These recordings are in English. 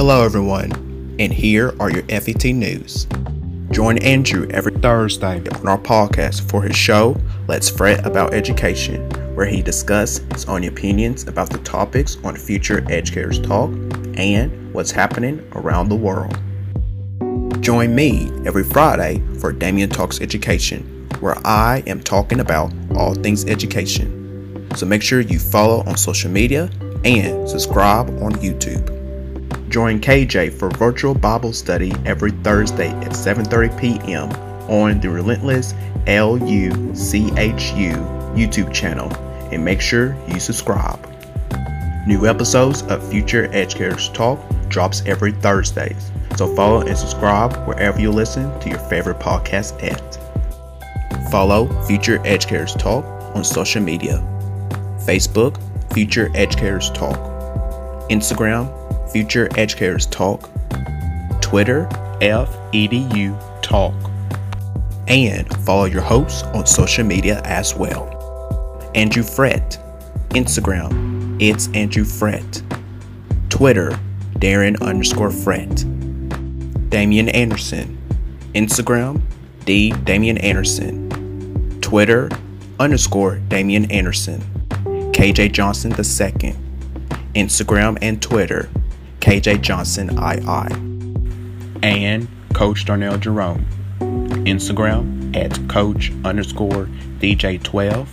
Hello everyone, and here are your FET news. Join Andrew every Thursday on our podcast for his show, Let's Fret About Education, where he discusses his own opinions about the topics on Future Educators Talk and what's happening around the world. Join me every Friday for Damian Talks Education, where I am talking about all things education. So make sure you follow on social media and subscribe on YouTube. Join KJ for virtual Bible study every Thursday at 7:30 p.m. on the Relentless L U C H U YouTube channel, and make sure you subscribe. New episodes of Future Educators Talk drops every Thursdays, so follow and subscribe wherever you listen to your favorite podcast at. Follow Future Educators Talk on social media. Facebook, Future Educators Talk. Instagram, Future Educators Talk. Twitter, FEDU Talk. And follow your hosts on social media as well. Andrew Frett, Instagram, it's Andrew Frett. Twitter, Darren_Frett. Damian Anderson, Instagram, D Damian Anderson. Twitter, _Damian Anderson. KJ Johnson II, Instagram and Twitter, KJ Johnson II. And Coach Darnell Jerome, Instagram at Coach _DJ12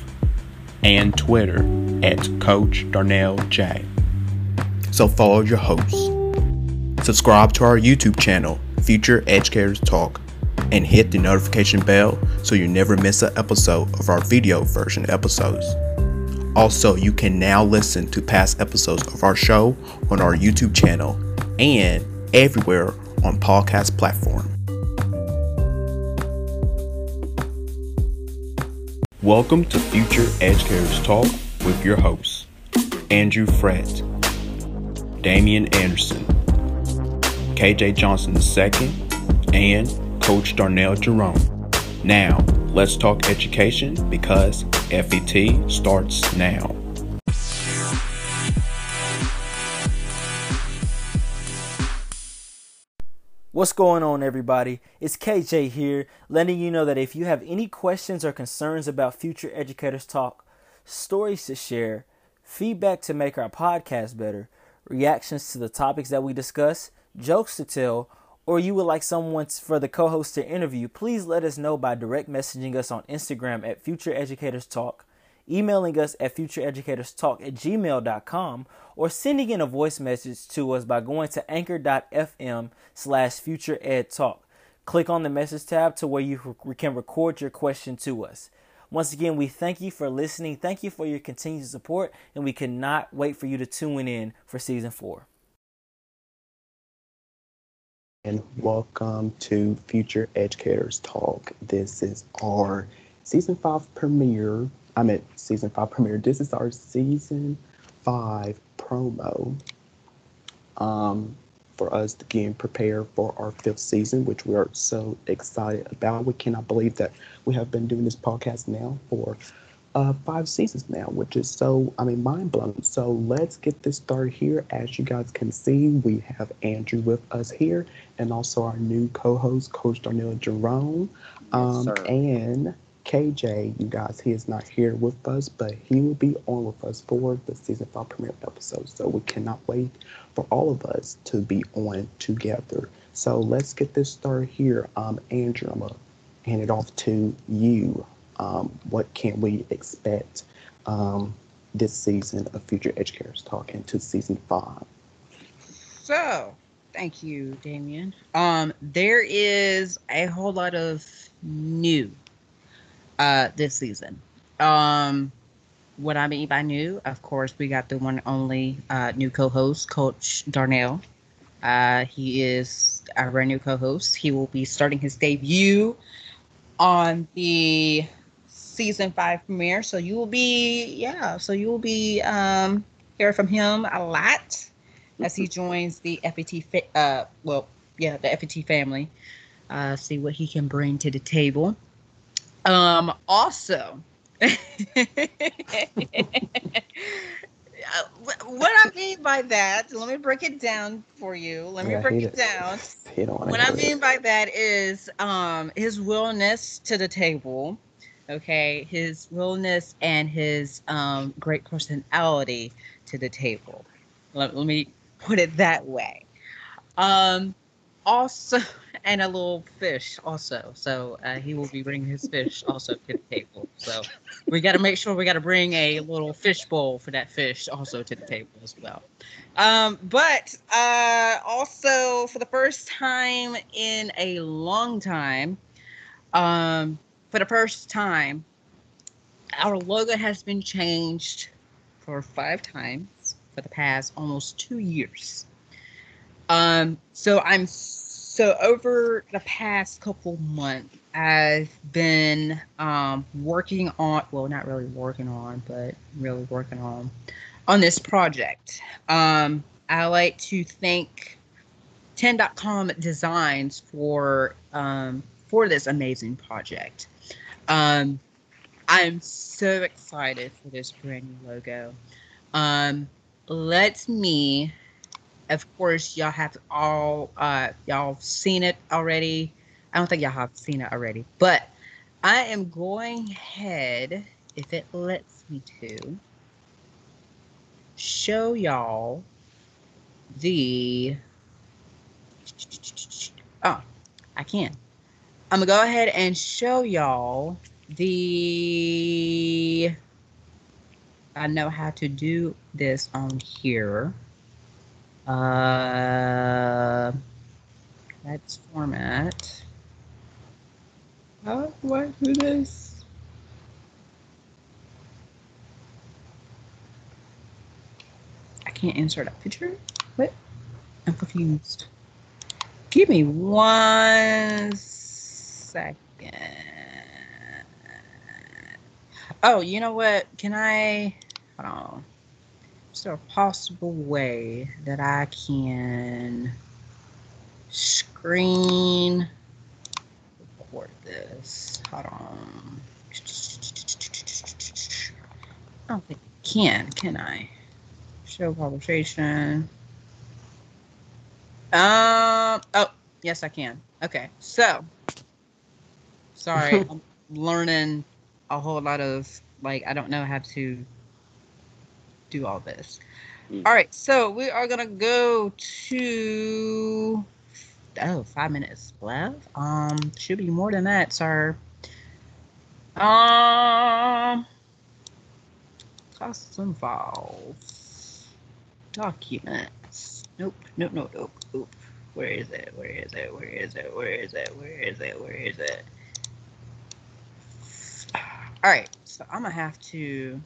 and Twitter at Coach Darnell J. So follow your hosts. Subscribe to our YouTube channel, Future Educators Talk, and hit the notification bell so you never miss an episode of our video version episodes. Also, you can now listen to past episodes of our show on our YouTube channel and everywhere on podcast platform. Welcome to Future Educators Talk with your hosts, Andrew Frett, Damian Anderson, KJ Johnson II, and Coach Darnell Jerome. Now, let's talk education because FET starts now. What's going on, everybody? It's KJ here, letting you know that if you have any questions or concerns about Future Educators Talk, stories to share, feedback to make our podcast better, reactions to the topics that we discuss, jokes to tell, or you would like someone for the co-host to interview, please let us know by direct messaging us on Instagram at Future Educators Talk, emailing us at futureeducatorstalk@gmail.com, or sending in a voice message to us by going to anchor.fm/futureedtalk. Click on the message tab to where you can record your question to us. Once again, we thank you for listening. Thank you for your continued support, and we cannot wait for you to tune in for Season 4. And welcome to Future Educators Talk. This is our Season 5 premiere. I'm at Season 5 premiere. This is our Season 5 promo for us to again prepare for our 5th season, which we are so excited about. We cannot believe that we have been doing this podcast now for 5 seasons now, which is so, mind blown. So let's get this started here. As you guys can see, we have Andrew with us here, and also our new co-host, Coach Darnell Jerome, yes, and KJ. You guys, he is not here with us, but he will be on with us for the Season 5 premiere episode. So we cannot wait for all of us to be on together. So let's get this started here. Andrew, I'm gonna hand it off to you. What can we expect this season of Future Educators Talk into Season 5? So, thank you, Damian. There is a whole lot of new this season. What I mean by new, of course, we got the one and only new co-host, Coach Darnell. He is our brand new co-host. He will be starting his debut on the Season 5 premiere, so you will be hearing from him a lot as he joins the FET family. See what he can bring to the table. Also, what I mean by that, let me break it down for you. Let me break it down. What I mean by that is his willingness to the table, okay? His willingness and his great personality to the table. Let me put it that way. Also, and a little fish also. So he will be bringing his fish also to the table. So we got to make sure we got to bring a little fish bowl for that fish also to the table as well. But also for the first time in a long time, our logo has been changed for 5 times for the past almost 2 years. So over the past couple months, I've been really working on this project. I like to thank 10.com Designs for this amazing project. I'm so excited for this brand new logo. Of course, y'all have all y'all seen it already. I don't think y'all have seen it already, but I am going ahead, if it lets me to, show y'all the. Oh, I can. I'm gonna go ahead and show y'all the. I know how to do this on here. Let's format. How do I do this? I can't insert a picture. What? I'm confused. Give me 1 second. Oh, you know what? Can I? Hold on. Is there a possible way that I can screen record this? Hold on. I don't think I can. Can I? Show publication. Oh, yes, I can. Okay. So, sorry, I'm learning a whole lot of, like, I don't know how to do all this. All right, so we are gonna go to 5 minutes left. Should be more than that, sir. Costs involved. Documents. Nope. Where is it? All right, so I'm gonna have to.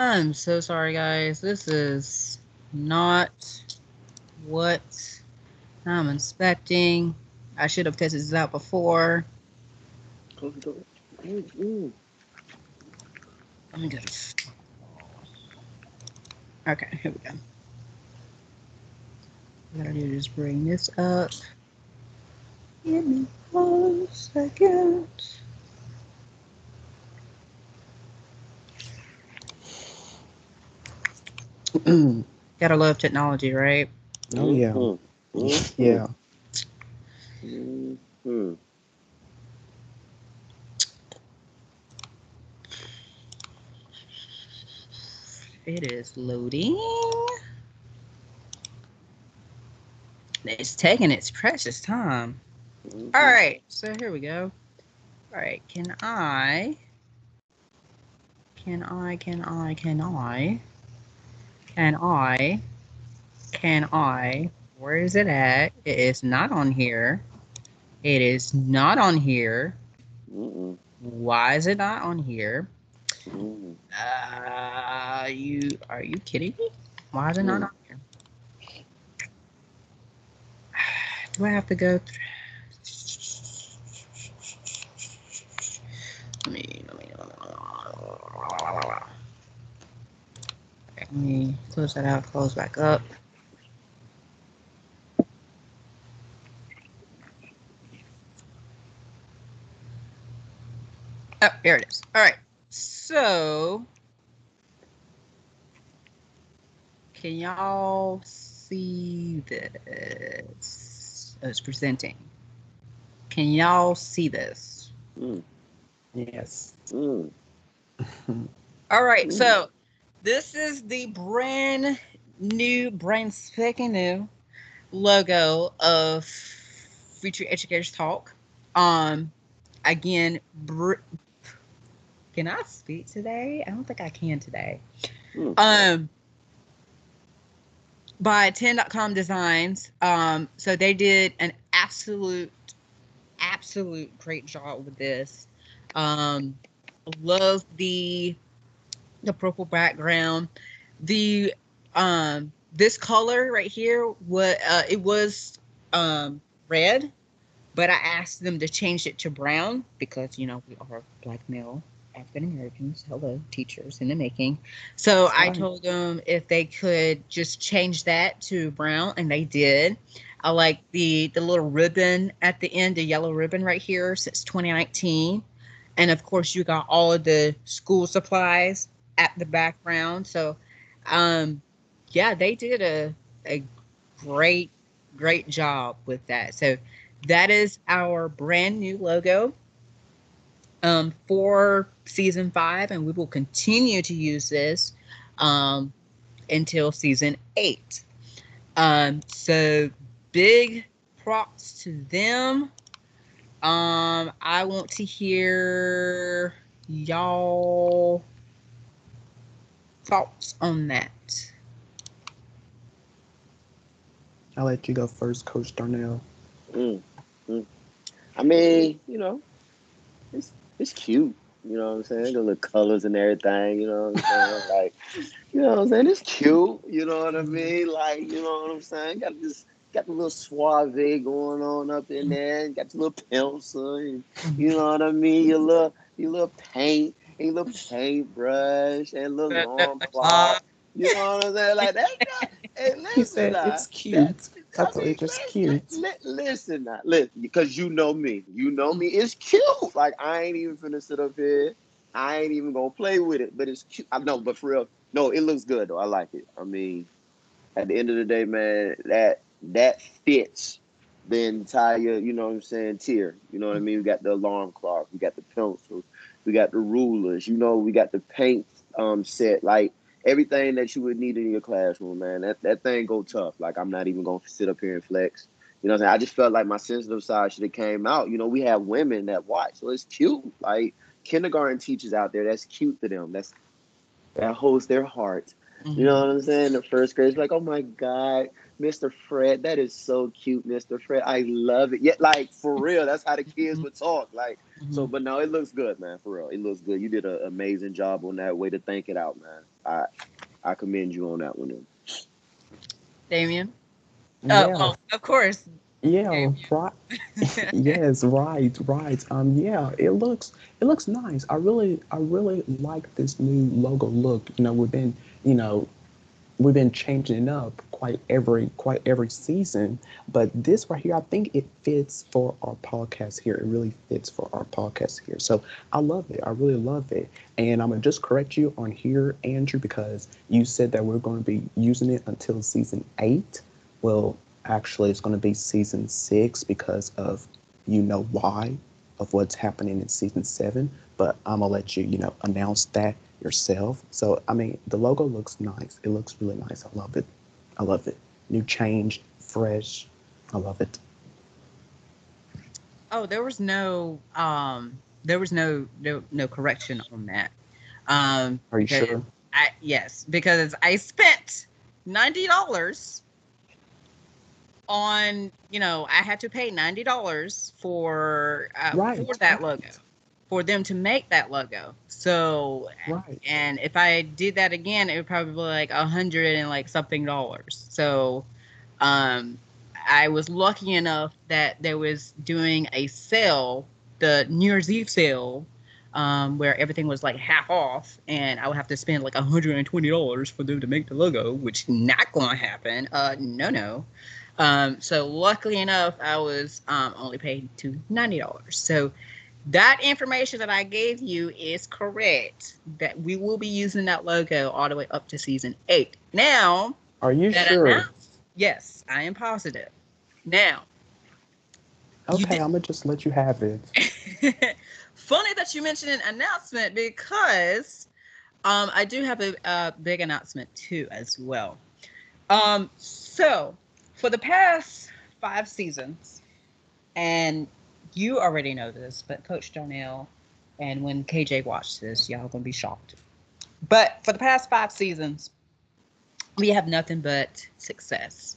I'm so sorry, guys. This is not what I'm expecting. I should have tested this out before. Let me get. Okay, here we go. What I do is bring this up. Give me 1 second. Gotta love technology, right? Oh yeah. Mm-hmm. Yeah. Mm-hmm. It is loading. It's taking its precious time. Mm-hmm. All right, so here we go. All right, Can I? Where is it at? It is not on here. It is not on here. Mm-mm. Why is it not on here? Mm. Are you kidding me? Why is it not on here? Do I have to go through? Let me close that out, close back up. Oh, there it is. All right. So can y'all see this? Oh, it's presenting. Can y'all see this? Yes. All right. So this is the brand new, brand spanking new logo of Future Educators Talk. Again, can I speak today? I don't think I can today. By 10.com Designs. So they did an absolute great job with this. Love the purple background. The this color right here, it was red, but I asked them to change it to brown because, you know, we are black male African Americans, hello, teachers in the making. So I told them if they could just change that to brown, and they did. I like the little ribbon at the end, the yellow ribbon right here since 2019. And of course, you got all of the school supplies at the background. So, yeah, they did a great job with that. So that is our brand new logo for season 5, and we will continue to use this until season 8. So big props to them. I want to hear y'all thoughts on that. I'll let you go first, Coach Darnell. I mean, you know, it's cute. You know what I'm saying? The little colors and everything, you know what I'm saying? Like, you know what I'm saying? It's cute, you know what I mean? Like, you know what I'm saying? Got the little suave going on up in there. Got your little pencil, and, you know what I mean? Your little paint, and your little paintbrush, and little lawn cloth. You know what I'm saying? Like that. And listen, he said, it's cute. Listen, because you know me, it's cute. Like, I ain't even finna sit up here. I ain't even gonna play with it, but it's cute. I know, but for real, no, it looks good though. I like it. I mean, at the end of the day, man, that fits the entire, you know what I'm saying, tier. You know what I mean? We got the alarm clock, we got the pencils, we got the rulers, you know, we got the paint set, like everything that you would need in your classroom, man. That thing go tough. Like, I'm not even going to sit up here and flex. You know what I'm saying? I just felt like my sensitive side should have came out. You know, we have women that watch, so it's cute. Like, kindergarten teachers out there, that's cute to them. That holds their heart. You know what I'm saying? The first grade's like, oh my God, Mr. Frett, that is so cute, Mr. Frett. I love it. Yeah, like, for real, that's how the kids would talk. Like, so, but no, it looks good, man, for real. It looks good. You did an amazing job on that. Way to think it out, man. I commend you on that one, then. Damian? Yeah. Oh, of course. Yeah, Damian. Right. Yes, right. Yeah, it looks nice. I really like this new logo look. You know, we've been changing it up quite every season, but this right here, I think it fits for our podcast here. It really fits for our podcast here. So I love it. I really love it. And I'm gonna just correct you on here, Andrew, because you said that we're going to be using it until season 8. Well, actually, it's going to be season 6 because of, you know why, of what's happening in season 7. But I'm gonna let you, you know, announce that yourself. So, I mean, the logo looks nice. It looks really nice. I love it. New change, fresh. I love it. Oh, there was no correction on that. Are you sure? Yes, because I spent $90 on, you know, I had to pay $90 for that logo, for them to make that logo. So, right. And if I did that again, it would probably be like $100 and something. So, I was lucky enough that there was doing a sale, the New Year's Eve sale, where everything was like half off, and I would have to spend like $120 for them to make the logo, which not gonna happen. No. So luckily enough, I was only paid to $90. So that information that I gave you is correct, that we will be using that logo all the way up to season 8. Now, are you sure? Yes, I am positive. Now. Okay, I'm going to just let you have it. Funny that you mentioned an announcement, because I do have a big announcement too as well. So for the past 5 seasons, and you already know this, but Coach Darnell, and when KJ watched this, y'all going to be shocked. But for the past 5 seasons, we have nothing but success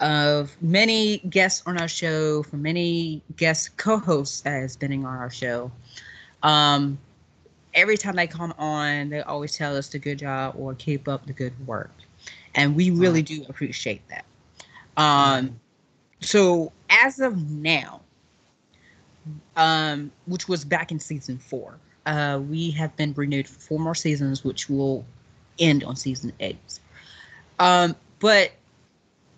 of many guests on our show, from many guest co-hosts that has been on our show. Every time they come on, they always tell us the good job or keep up the good work. And we really do appreciate that. So as of now, which was back in season 4, we have been renewed for 4 more seasons, which will end on season 8. But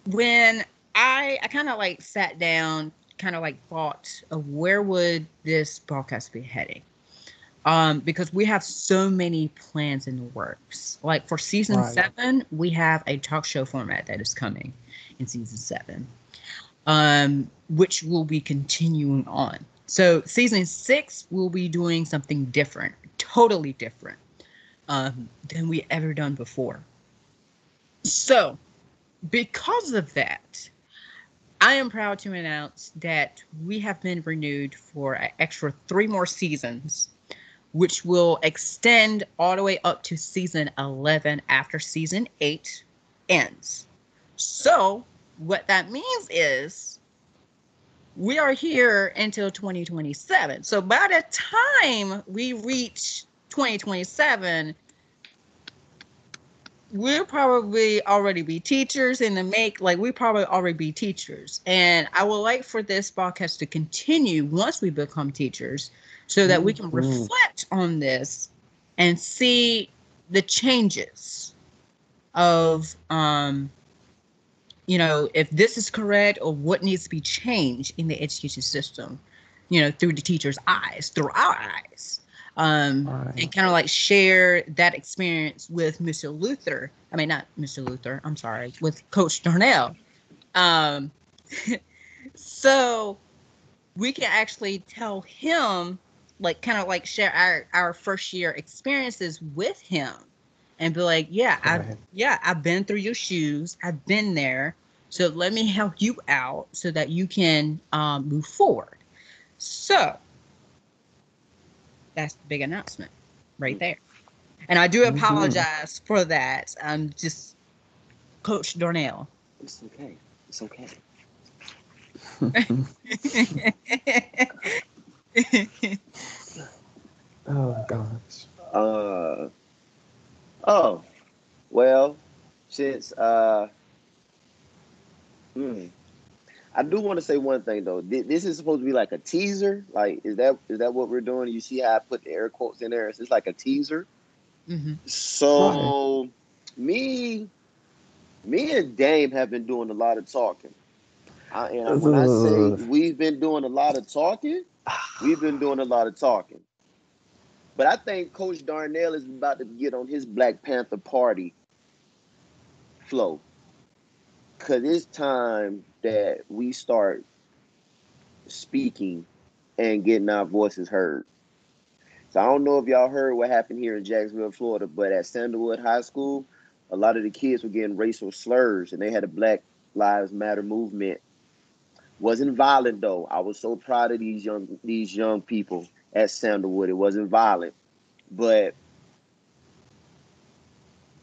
when I kind of like sat down, kind of like thought of where would this broadcast be heading, because we have so many plans in the works. Like for season 7, we have a talk show format that is coming in season 7, which will be continuing on. So season 6, we'll be doing something different, totally different than we ever done before. So because of that, I am proud to announce that we have been renewed for an extra 3 more seasons, which will extend all the way up to season 11 after season 8 ends. So what that means is we are here until 2027. So by the time we reach 2027, we'll probably already be teachers in the make. Like, we probably already be teachers. And I would like for this broadcast to continue once we become teachers, so that we can reflect on this and see the changes of, you know, if this is correct or what needs to be changed in the education system, you know, through the teacher's eyes, through our eyes. And kind of like share that experience with Mr. Luther. I mean, not Mr. Luther, I'm sorry, with Coach Darnell. So we can actually tell him, like, kind of like share our first year experiences with him and be like, I've been through your shoes. I've been there. So let me help you out so that you can move forward. So that's the big announcement right there. And I do apologize for that. I'm just Coach Darnell. It's okay. It's okay. Oh, gosh. Well, since I do want to say one thing, though. This is supposed to be like a teaser. Like, is that what we're doing? You see how I put the air quotes in there? It's like a teaser. Mm-hmm. So me and Dame have been doing a lot of talking. And when I say we've been doing a lot of talking, we've been doing a lot of talking. But I think Coach Darnell is about to get on his Black Panther Party flow. Because it's time that we start speaking and getting our voices heard. So I don't know if y'all heard what happened here in Jacksonville, Florida, but at Sandalwood High School, a lot of the kids were getting racial slurs, and they had a Black Lives Matter movement. Wasn't violent, though. I was so proud of these young people at Sandalwood. It wasn't violent. But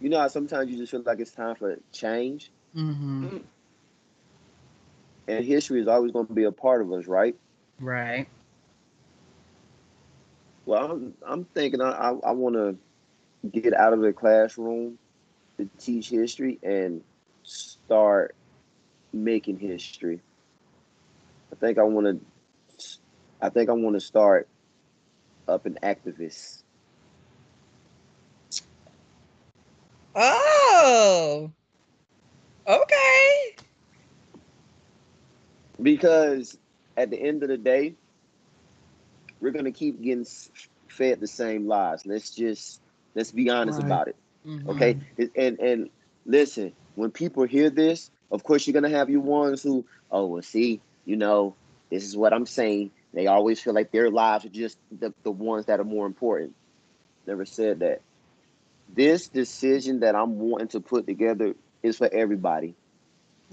you know how sometimes you just feel like it's time for change? Mm-hmm. And history is always going to be a part of us, right? Right. Well, I'm thinking I want to get out of the classroom to teach history and start making history. I think I want to start up an activist. Oh. Okay. Because at the end of the day, we're going to keep getting fed the same lies. Let's be honest about it. Mm-hmm. Okay. And listen, when people hear this, of course, you're going to have your ones who, oh, well, see, you know, this is what I'm saying. They always feel like their lives are just the ones that are more important. Never said that. This decision that I'm wanting to put together is for everybody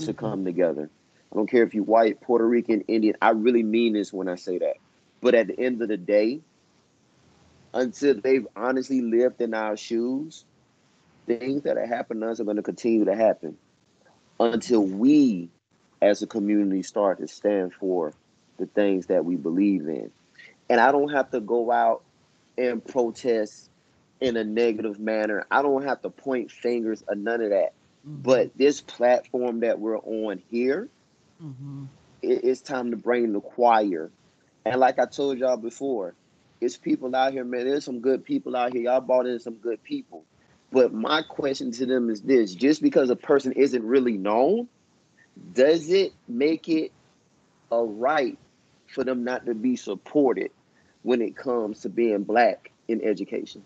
to come together. I don't care if you're white, Puerto Rican, Indian. I really mean this when I say that. But at the end of the day, until they've honestly lived in our shoes, things that have happened to us are going to continue to happen until we, as a community, start to stand for the things that we believe in. And I don't have to go out and protest in a negative manner. I don't have to point fingers or none of that. Mm-hmm. But this platform that we're on here, it's time to bring the choir. And like I told y'all before, it's people out here, man. There's some good people out here. Y'all brought in some good people. But my question to them is this: just because a person isn't really known, does it make it a right for them not to be supported when it comes to being Black in education?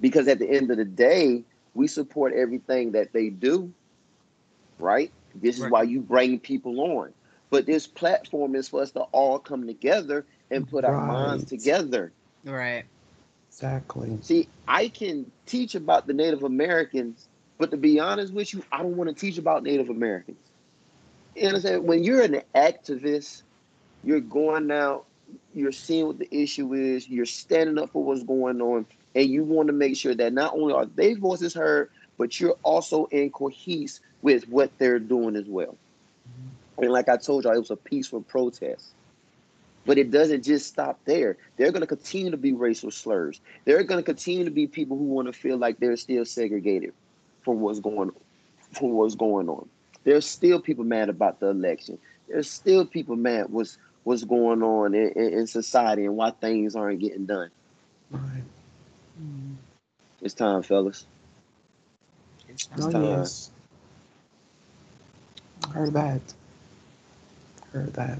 Because at the end of the day, we support everything that they do, right? This is why you bring people on. But this platform is for us to all come together and put our minds together. Right. Exactly. See, I can teach about the Native Americans, but to be honest with you, I don't want to teach about Native Americans. You understand? When you're an activist, you're going out, you're seeing what the issue is, you're standing up for what's going on, and you want to make sure that not only are their voices heard, but you're also in cohesive with what they're doing as well. And like I told y'all, it was a peaceful protest. But it doesn't just stop there. They're going to continue to be racial slurs. They're going to continue to be people who want to feel like they're still segregated from what's going on. There's still people mad about the election. There's still people mad what's going on in society and why things aren't getting done. Right. Mm. It's time, fellas. It's time. Yes. Heard that.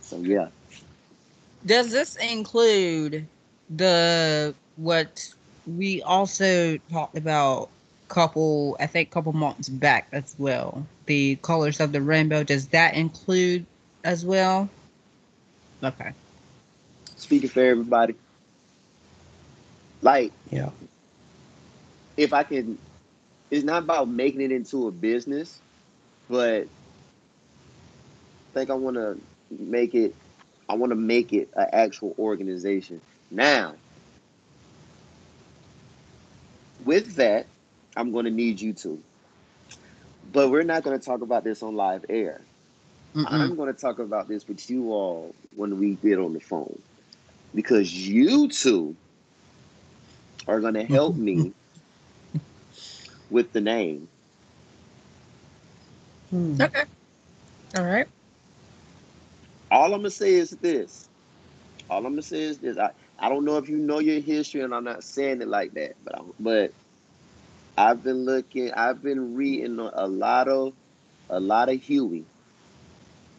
So yeah. Does this include what we also talked about a couple months back as well? The colors of the rainbow, does that include as well? Okay. Speaking for everybody. Like, yeah. If I can, it's not about making it into a business, but I think I want to make it an actual organization. Now, with that, I'm going to need you to. But we're not going to talk about this on live air. Mm-mm. I'm going to talk about this with you all when we get on the phone. Because you two are going to help me with the name. Okay. All right. All I'm going to say is this. I don't know if you know your history, and I'm not saying it like that, but I've been looking, I've been reading a lot of Huey.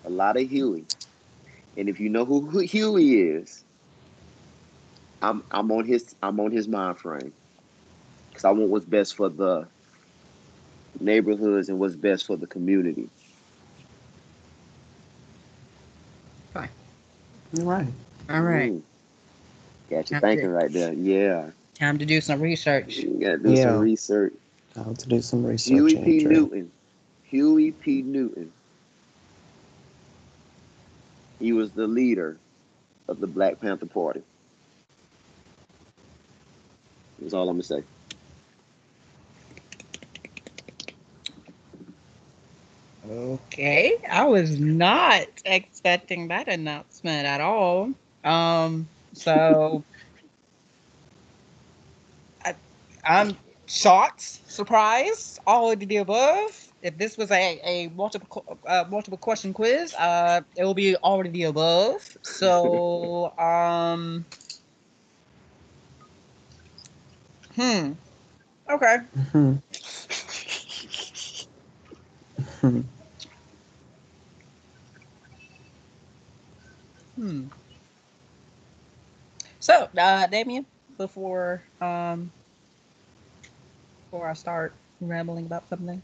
And if you know who Huey is, I'm on his mind frame. Because I want what's best for the neighborhoods and what's best for the community. Fine. All right. Mm. Got you thinking right there. Yeah. Time to do some research. You got to do some research. Time to do some research. Huey P. Newton. He was the leader of the Black Panther Party. That's all I'm going to say. Okay. I was not expecting that announcement at all. So I'm shocked, surprised, all of the above. If this was a multiple question quiz, it will be all of the above. So, okay. So, Damian, before I start rambling about something,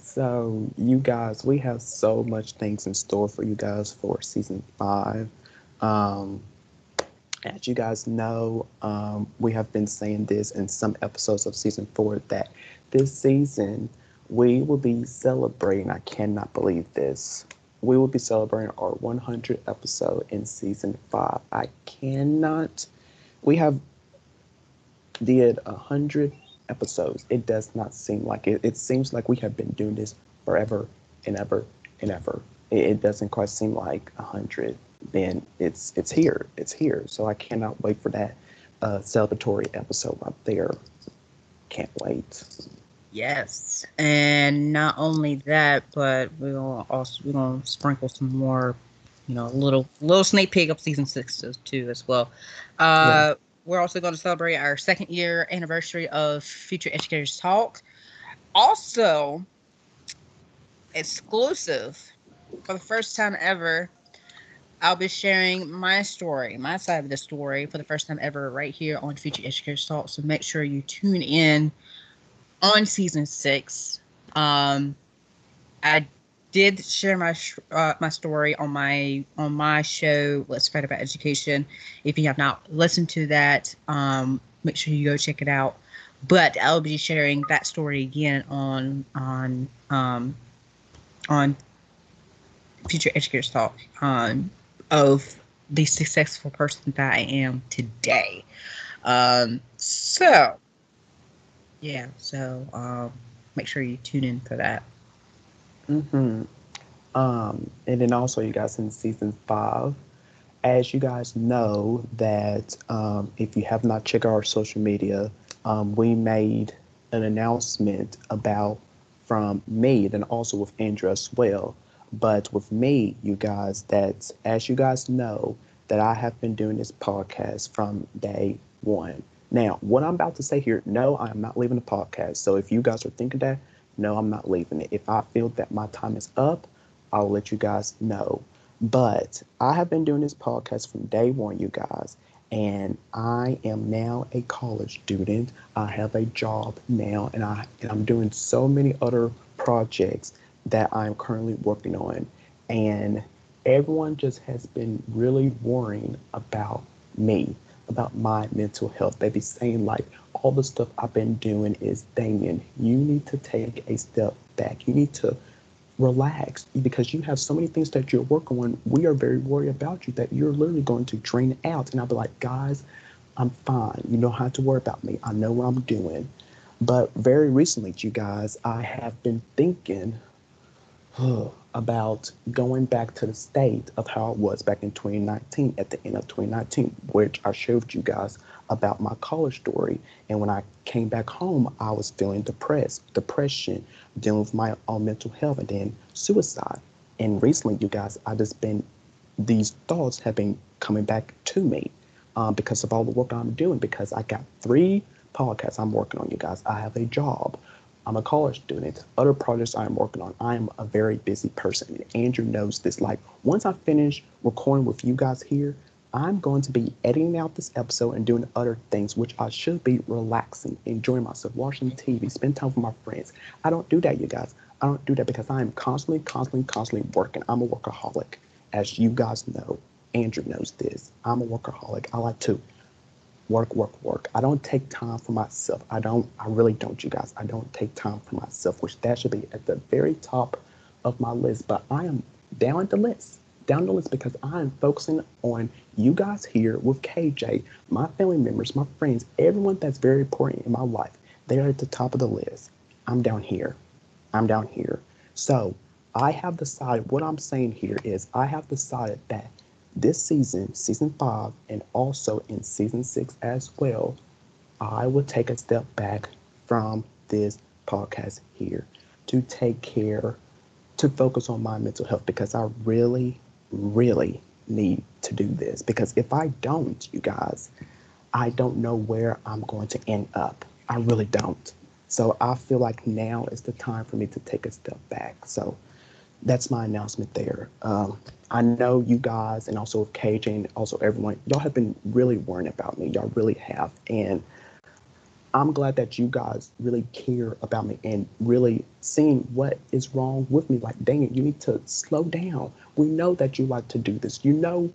so you guys, we have so much things in store for you guys for season 5. As you guys know, we have been saying this in some episodes of season 4 that this season we will be celebrating, I cannot believe this, we will be celebrating our 100th episode in season 5. I cannot, we have did 100 episodes. It does not seem like it. It seems like we have been doing this forever and ever and ever. It doesn't quite seem like 100. Then it's here. It's here. So I cannot wait for that celebratory episode up there. Can't wait. Yes, and not only that, but we're gonna sprinkle some more, you know, little sneak peek of season 6 too as well. Yeah. We're also going to celebrate our 2nd year anniversary of Future Educators Talk. Also, exclusive, for the first time ever, I'll be sharing my story, my side of the story, for the first time ever right here on Future Educators Talk. So make sure you tune in on season 6. I did share my story on my show, Let's Fret About Education. If you have not listened to that, make sure you go check it out. But I'll be sharing that story again on Future Educators Talk, of the successful person that I am today. So make sure you tune in for that. And then also, you guys, in season 5, as you guys know that if you have not checked our social media, we made an announcement about from me and also with Andrew as well. But with me, you guys, that as you guys know that I have been doing this podcast from day 1. Now, what I'm about to say here, no, I am not leaving the podcast. So if you guys are thinking that, no, I'm not leaving it. If I feel that my time is up, I'll let you guys know. But I have been doing this podcast from day 1, you guys, and I am now a college student. I have a job now, and I'm doing so many other projects that I'm currently working on. And everyone just has been really worrying about me, about my mental health. They be saying, like, all the stuff I've been doing is, Damian, you need to take a step back. You need to relax because you have so many things that you're working on. We are very worried about you that you're literally going to drain out. And I'll be like, guys, I'm fine. You don't have to worry about me. I know what I'm doing. But very recently, you guys, I have been thinking about going back to the state of how I was back in 2019, at the end of 2019, which I showed you guys about my college story. And when I came back home, I was feeling depression, dealing with my own mental health, and then suicide. And recently, you guys, these thoughts have been coming back to me because of all the work I'm doing, because I got 3 podcasts I'm working on, you guys. I have a job. I'm a college student. Other projects I'm working on. I'm a very busy person. And Andrew knows this. Like, once I finish recording with you guys here, I'm going to be editing out this episode and doing other things, which I should be relaxing, enjoying myself, watching TV, spend time with my friends. I don't do that, you guys. I don't do that because I am constantly working. I'm a workaholic. As you guys know, Andrew knows this. I'm a workaholic. I like to work. I don't take time for myself. I really don't, you guys. I don't take time for myself, which that should be at the very top of my list. But I am down the list because I am focusing on you guys here with KJ, my family members, my friends, everyone that's very important in my life. They are at the top of the list. I'm down here. So I have decided, what I'm saying here is I have decided that this season, season 5, and also in season 6 as well, I will take a step back from this podcast here to take care, to focus on my mental health, because I really, really need to do this. Because if I don't, you guys, I don't know where I'm going to end up. I really don't. So I feel like now is the time for me to take a step back. So that's my announcement there. I know you guys, and also KJ, and also everyone, y'all have been really worrying about me. Y'all really have. And I'm glad that you guys really care about me and really seeing what is wrong with me. Like, dang it, you need to slow down. We know that you like to do this. You know,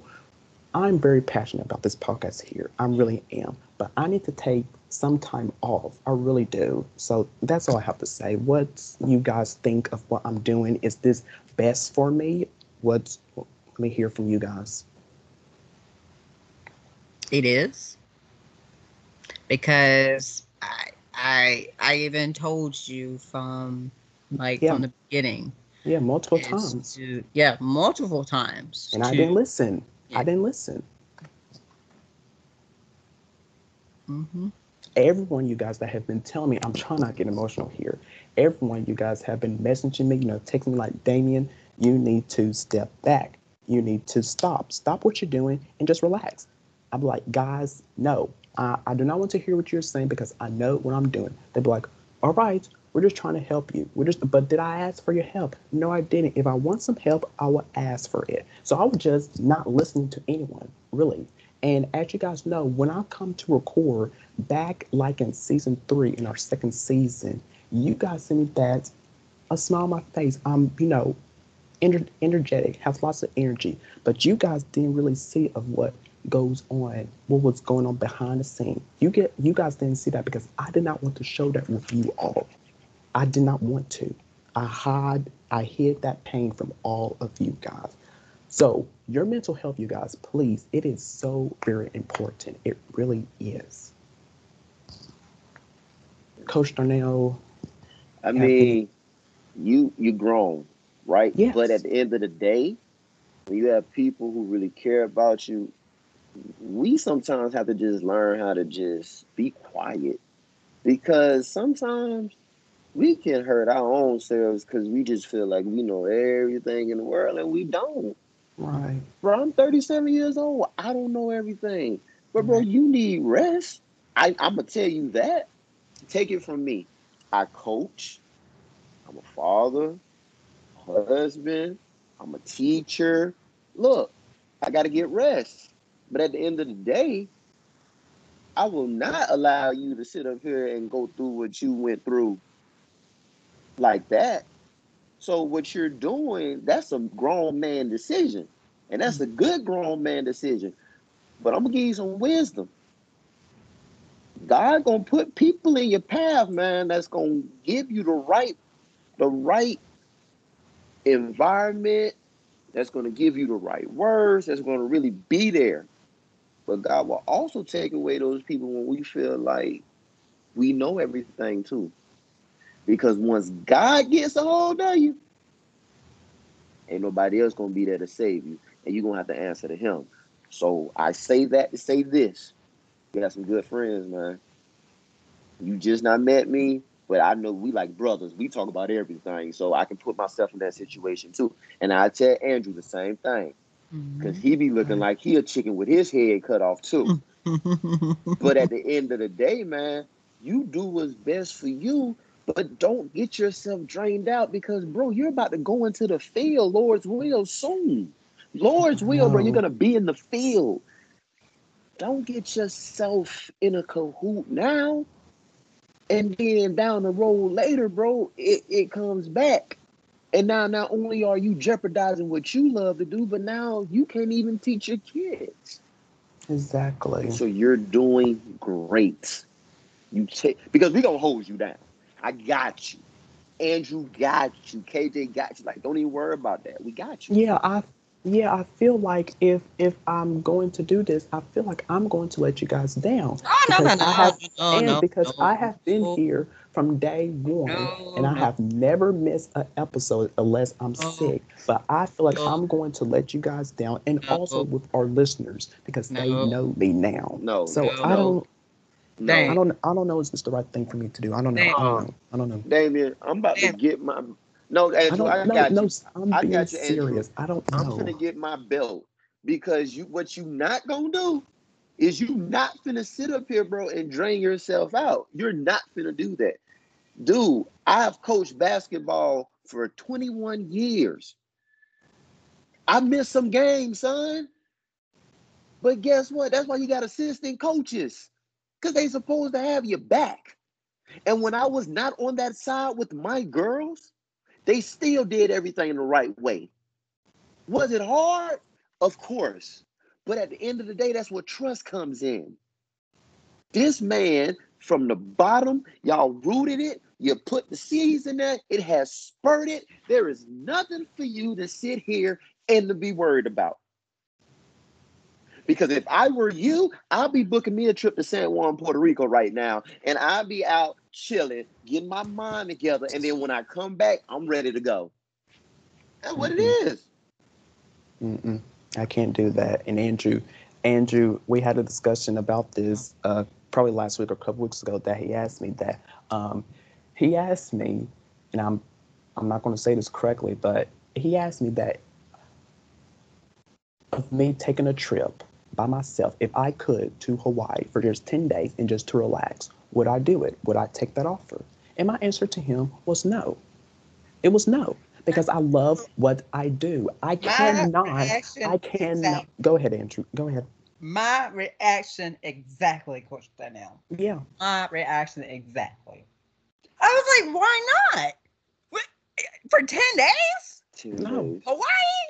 I'm very passionate about this podcast here. I really am. But I need to take some time off. I really do. So that's all I have to say. What you guys think of what I'm doing? Is this best for me? Let me hear from you guys. It is. Because I even told you from the beginning. Yeah, multiple times. Multiple times. And I didn't listen. Yeah. I didn't listen. Mm-hmm. Everyone, you guys that have been telling me, I'm trying not to get emotional here. Everyone, you guys have been messaging me, texting me like, Damian, you need to step back. You need to stop. Stop what you're doing and just relax. I'm like, guys, no. I do not want to hear what you're saying because I know what I'm doing. They'd be like, all right, we're just trying to help you. But did I ask for your help? No, I didn't. If I want some help, I will ask for it. So I was just not listening to anyone, really. And as you guys know, when I come to record back, like in season 3, in our second season, you guys send me that, a smile on my face. I'm, energetic, have lots of energy. But you guys didn't really see of what goes on, what was going on behind the scene. You guys didn't see that because I did not want to show that with you all. I did not want to. I hid that pain from all of you guys. So your mental health, you guys, please, it is so very important. It really is. Coach Darnell. I mean, you grown, right? Yes. But at the end of the day, when you have people who really care about you, we sometimes have to just learn how to just be quiet, because sometimes we can hurt our own selves because we just feel like we know everything in the world and we don't. Right. Bro, I'm 37 years old. I don't know everything. But, bro, you need rest. I'm going to tell you that. Take it from me. I coach. I'm a father, a husband. I'm a teacher. Look, I got to get rest. But at the end of the day, I will not allow you to sit up here and go through what you went through like that. So what you're doing, that's a grown man decision. And that's a good grown man decision. But I'm going to give you some wisdom. God going to put people in your path, man, that's going to give you the right environment, that's going to give you the right words, that's going to really be there. But God will also take away those people when we feel like we know everything too. Because once God gets a hold of you, ain't nobody else going to be there to save you. And you're going to have to answer to him. So I say that to say this. You got some good friends, man. You just not met me, but I know we like brothers. We talk about everything. So I can put myself in that situation too. And I tell Andrew the same thing. Because he be looking like he a chicken with his head cut off too. But at the end of the day, man, you do what's best for you, but don't get yourself drained out because, bro, you're about to go into the field, Lord's will, soon. Lord's will, bro, you're going to be in the field. Don't get yourself in a cahoot now. And then down the road later, bro, it comes back. And now not only are you jeopardizing what you love to do, but now you can't even teach your kids. Exactly. So you're doing great. Because we're going to hold you down. I got you. Andrew got you. KJ got you. Like, don't even worry about that. We got you. Yeah, I feel like if I'm going to do this, I feel like I'm going to let you guys down. Oh, I have been here from day one, and I have never missed an episode unless I'm sick. But I feel like I'm going to let you guys down, and also with our listeners because they know me now. I don't know. Is this the right thing for me to do? I don't know. Damian, I'm about to get my. No, Andrew, I got you. I'm being serious. I don't know. I'm finna get my belt because what you not gonna do is you not finna sit up here, bro, and drain yourself out. You're not finna do that, dude. I've coached basketball for 21 years. I missed some games, son. But guess what? That's why you got assistant coaches, because they supposed to have your back. And when I was not on that side with my girls, they still did everything the right way. Was it hard? Of course. But at the end of the day, that's where trust comes in. This man, from the bottom, y'all rooted it. You put the seeds in that. It has spurted. There is nothing for you to sit here and to be worried about. Because if I were you, I'll be booking me a trip to San Juan, Puerto Rico right now. And I'll be out chilling, getting my mind together. And then when I come back, I'm ready to go. That's what it is. I can't do that. And Andrew, we had a discussion about this probably last week or a couple weeks ago, that he asked me that. He asked me, and I'm not going to say this correctly, but he asked me that of me taking a trip by myself, if I could, to Hawaii for just 10 days and just to relax, would I do it? Would I take that offer? And my answer to him was no. It was no, because I love what I do. I cannot. Go ahead, Andrew. Go ahead. My reaction exactly, Coach Darnell. Yeah. My reaction exactly. I was like, why not? What, for 10 days? No. Hawaii?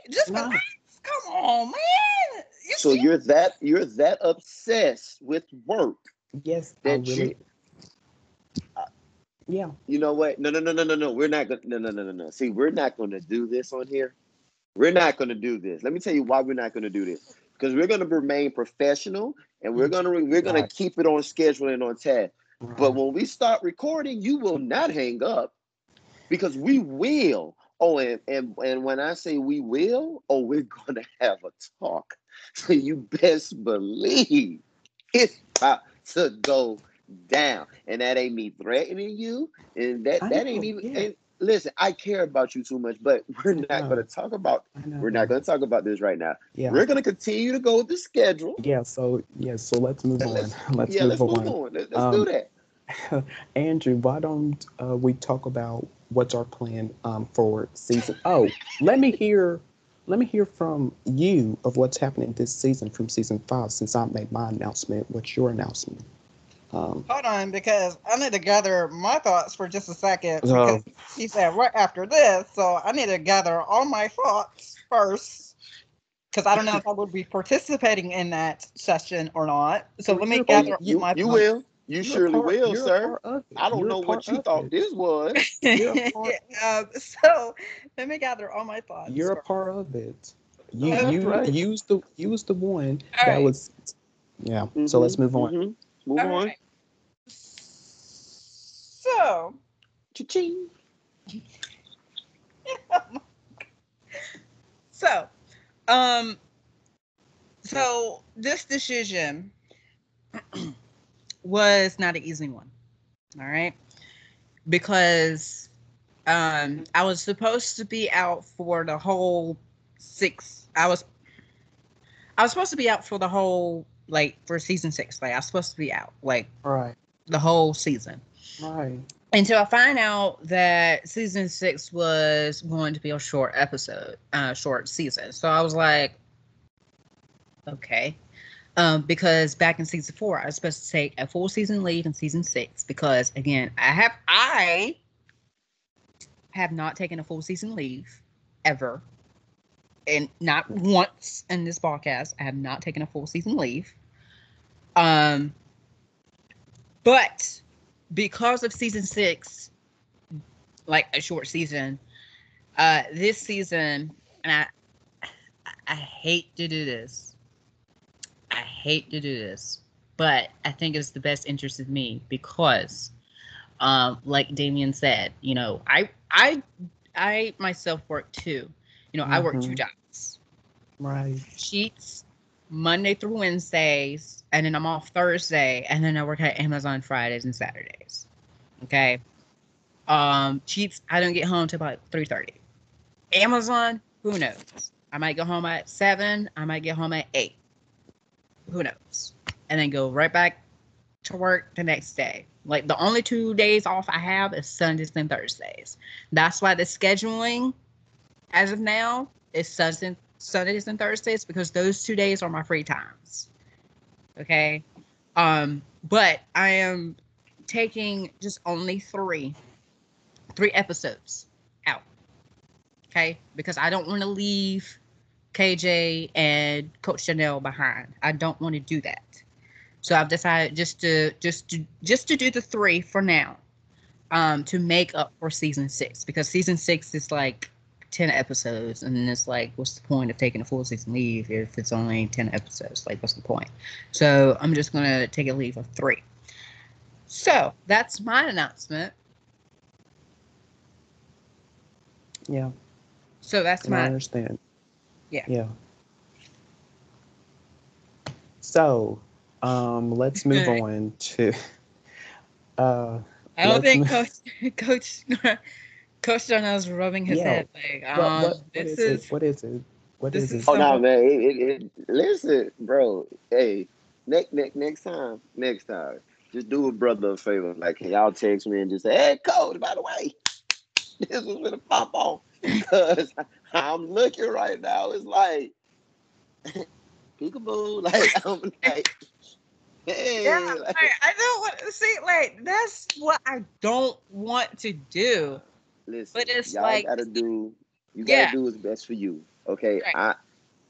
Just no. Hawaii? Come on, man. So you're that obsessed with work. Yes, that I really. Yeah. You know what? No. We're not gonna. No. See, we're not gonna do this on here. We're not gonna do this. Let me tell you why we're not gonna do this. Because we're gonna remain professional, and we're gonna right. keep it on schedule and on task. Right. But when we start recording, you will not hang up, because we will. Oh, and when I say we will, oh, we're going to have a talk. So you best believe it's about to go down. And that ain't me threatening you. And that ain't even, and listen, I care about you too much, but we're not going to talk about, this right now. Yeah. We're going to continue to go with the schedule. Yeah. So let's move on. Let's move on. Let's do that. Andrew, why don't we talk about what's our plan for season? Oh, let me hear from you of what's happening this season from season 5. Since I made my announcement, what's your announcement? Hold on, because I need to gather my thoughts for just a second. Because he said right after this, so I need to gather all my thoughts first. Because I don't know if I would be participating in that session or not. So let me gather my thoughts. You will. You surely will, sir. I don't know what you thought this was. So let me gather all my thoughts. You're a part of it. You was the one that was. Yeah. Mm-hmm. So let's move on. Mm-hmm. Move all on. Right. So. Cha-ching. So this decision was not an easy one, all right, because I was supposed to be out for the whole six. I was supposed to be out for the whole, like, for season 6. Like, I was supposed to be out, like, right, the whole season, right, until I find out that season 6 was going to be a short episode, short season. So I was like, okay. Because back in season 4, I was supposed to take a full season leave in season 6. Because again, I have not taken a full season leave ever, and not once in this podcast. I have not taken a full season leave. But because of season 6, like a short season, this season, and I hate to do this. I hate to do this, but I think it's the best interest of me because, like Damian said, you know, I myself work too. You know, I work 2 jobs. Right. Sheets Monday through Wednesdays, and then I'm off Thursday, and then I work at Amazon Fridays and Saturdays. Okay. Sheets, I don't get home till about 3:30. Amazon, who knows? I might go home at 7. I might get home at 8. Who knows? And then go right back to work the next day. Like the only 2 days off I have is Sundays and Thursdays. That's why the scheduling as of now is Sundays and Thursdays, because those 2 days are my free times. Okay. But I am taking just only three episodes out. Okay. Because I don't want to leave KJ and Coach Darnell behind. I don't want to do that. So I've decided just to do the three for now, to make up for season 6, because season 6 is like 10 episodes, and it's like, what's the point of taking a full season leave if it's only 10 episodes? Like, what's the point? So I'm just gonna take a leave of 3. So that's my announcement. Yeah. So that's my. I understand. Yeah. Yeah. So. Let's move on to. I don't think Coach Darnell's rubbing his head like, What is it? Oh no, man! Listen, bro. Hey, next time, just do a brother a favor. Like, hey, y'all text me and just say, hey, Coach, by the way, this was gonna pop on, because I'm looking right now. It's like peekaboo. Like, I'm like. Hey, yeah, like, I don't want to see, like, that's what I don't want to do. Listen, but it's like, you gotta do what's best for you. Okay, right.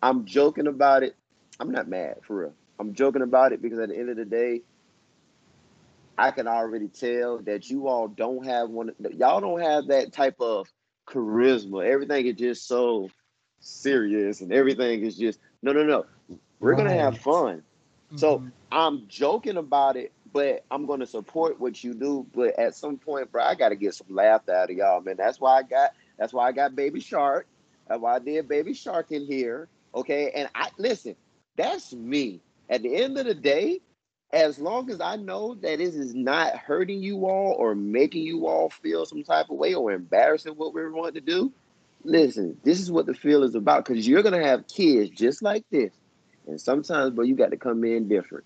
I'm joking about it. I'm not mad, for real. I'm joking about it because at the end of the day, I can already tell that you all don't have that type of charisma. Everything is just so serious, and everything is just no. We're gonna have fun. So I'm joking about it, but I'm going to support what you do. But at some point, bro, I got to get some laughter out of y'all, man. That's why I got Baby Shark. That's why I did Baby Shark in here. Okay. And listen, that's me. At the end of the day, as long as I know that this is not hurting you all or making you all feel some type of way or embarrassing what we want to do, listen, this is what the feel is about, because you're going to have kids just like this. And sometimes, bro, you got to come in different.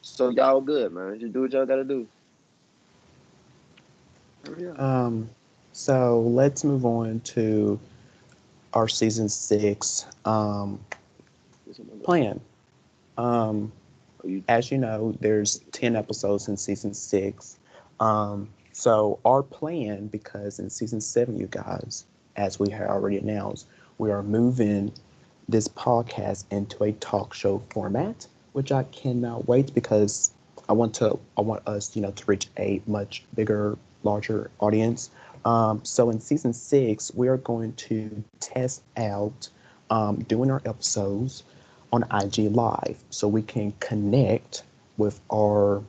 So y'all good, man. Just do what y'all got to do. So let's move on to our season 6 plan. As you know, there's 10 episodes in season 6. So our plan, because in season 7, you guys, as we had already announced, we are moving this podcast into a talk show format, which I cannot wait, because I want us, to reach a much bigger, larger audience. So in season 6, we are going to test out doing our episodes on IG Live, so we can connect with our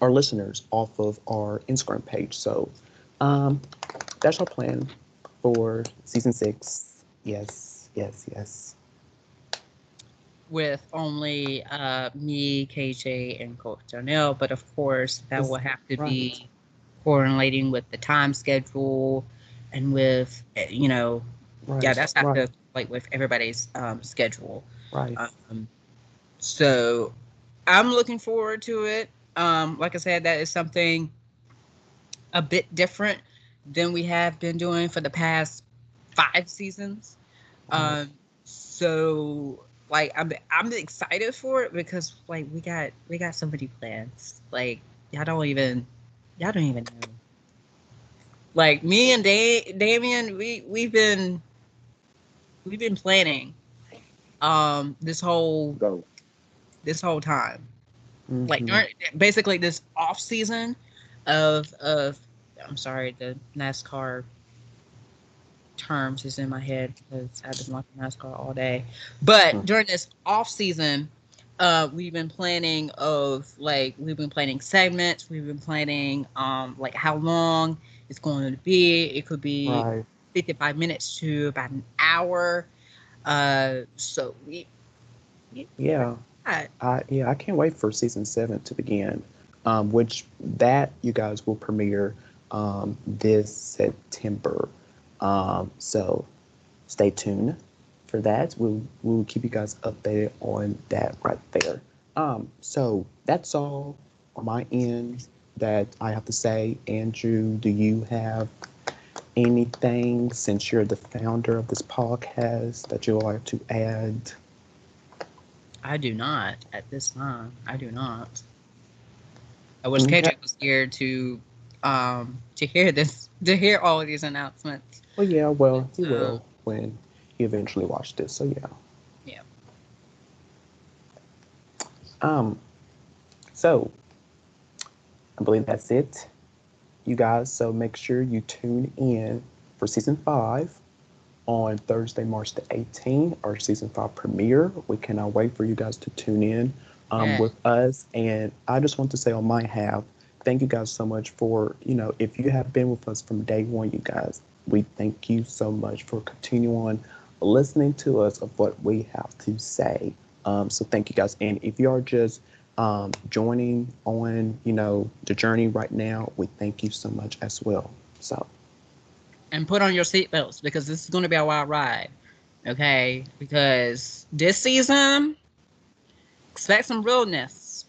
listeners off of our Instagram page. So that's our plan for season 6, yes. With only me, KJ, and Coach Darnell, but of course that will have to be correlating with the time schedule and with that's have to like with everybody's schedule. Right. So I'm looking forward to it. Like I said, that is something a bit different than we have been doing for the past 5 seasons. So like I'm excited for it, because like we got so many plans. Like y'all don't even know. Like me and Damian, we've been planning this whole time. Mm-hmm. Like basically this off season of I'm sorry, the NASCAR terms is in my head because I've been watching NASCAR all day. But during this off season, we've been planning segments. We've been planning like how long it's going to be. It could be 55 minutes to about an hour. So I can't wait for season 7 to begin, which that you guys will premiere this September. So stay tuned for that. We'll keep you guys updated on that right there. So that's all on my end that I have to say. Andrew, do you have anything, since you're the founder of this podcast, that you are to add? I do not at this time. I do not. I wish KJ was here to hear this, to hear all of these announcements. Well, yeah, well, he will when he eventually watched this. So yeah. Yeah. So I believe that's it, you guys. So make sure you tune in for season 5 on Thursday, March the 18th, our season 5 premiere. We cannot wait for you guys to tune in with us. And I just want to say on my half, thank you guys so much for, you know, if you have been with us from day 1, you guys, we thank you so much for continuing listening to us of what we have to say. So thank you guys. And if you are just joining on, you know, the journey right now, we thank you so much as well. So. And put on your seatbelts, because this is going to be a wild ride, okay? Because this season, expect some realness.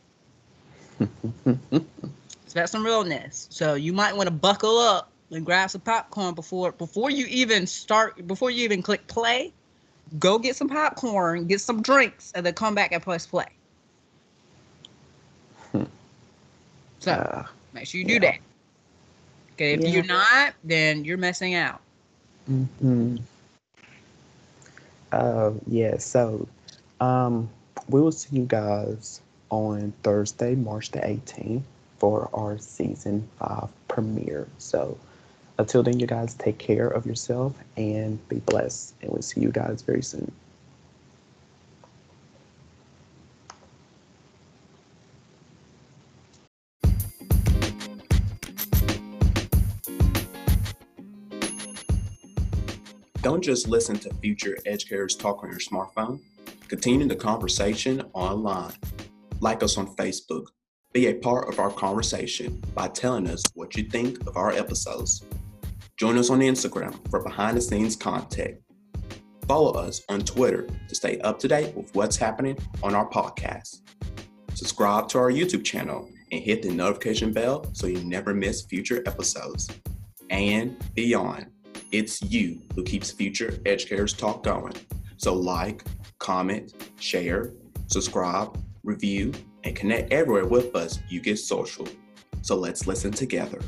Expect some realness. So you might want to buckle up and grab some popcorn before you even start, before you even click play. Go get some popcorn, get some drinks, and then come back and press play. So make sure you do that. Okay, if you're not, then you're messing out. Mm-hmm. So we will see you guys on Thursday, March the 18th for our season 5 premiere. So until then, you guys take care of yourself and be blessed. And we'll see you guys very soon. Don't just listen to Future Educators Talk on your smartphone. Continue the conversation online. Like us on Facebook. Be a part of our conversation by telling us what you think of our episodes. Join us on Instagram for behind-the-scenes content. Follow us on Twitter to stay up to date with what's happening on our podcast. Subscribe to our YouTube channel and hit the notification bell so you never miss future episodes. And beyond. It's you who keeps Future Educators Talk going. So like, comment, share, subscribe, review, and connect everywhere with us you get social. So let's listen together.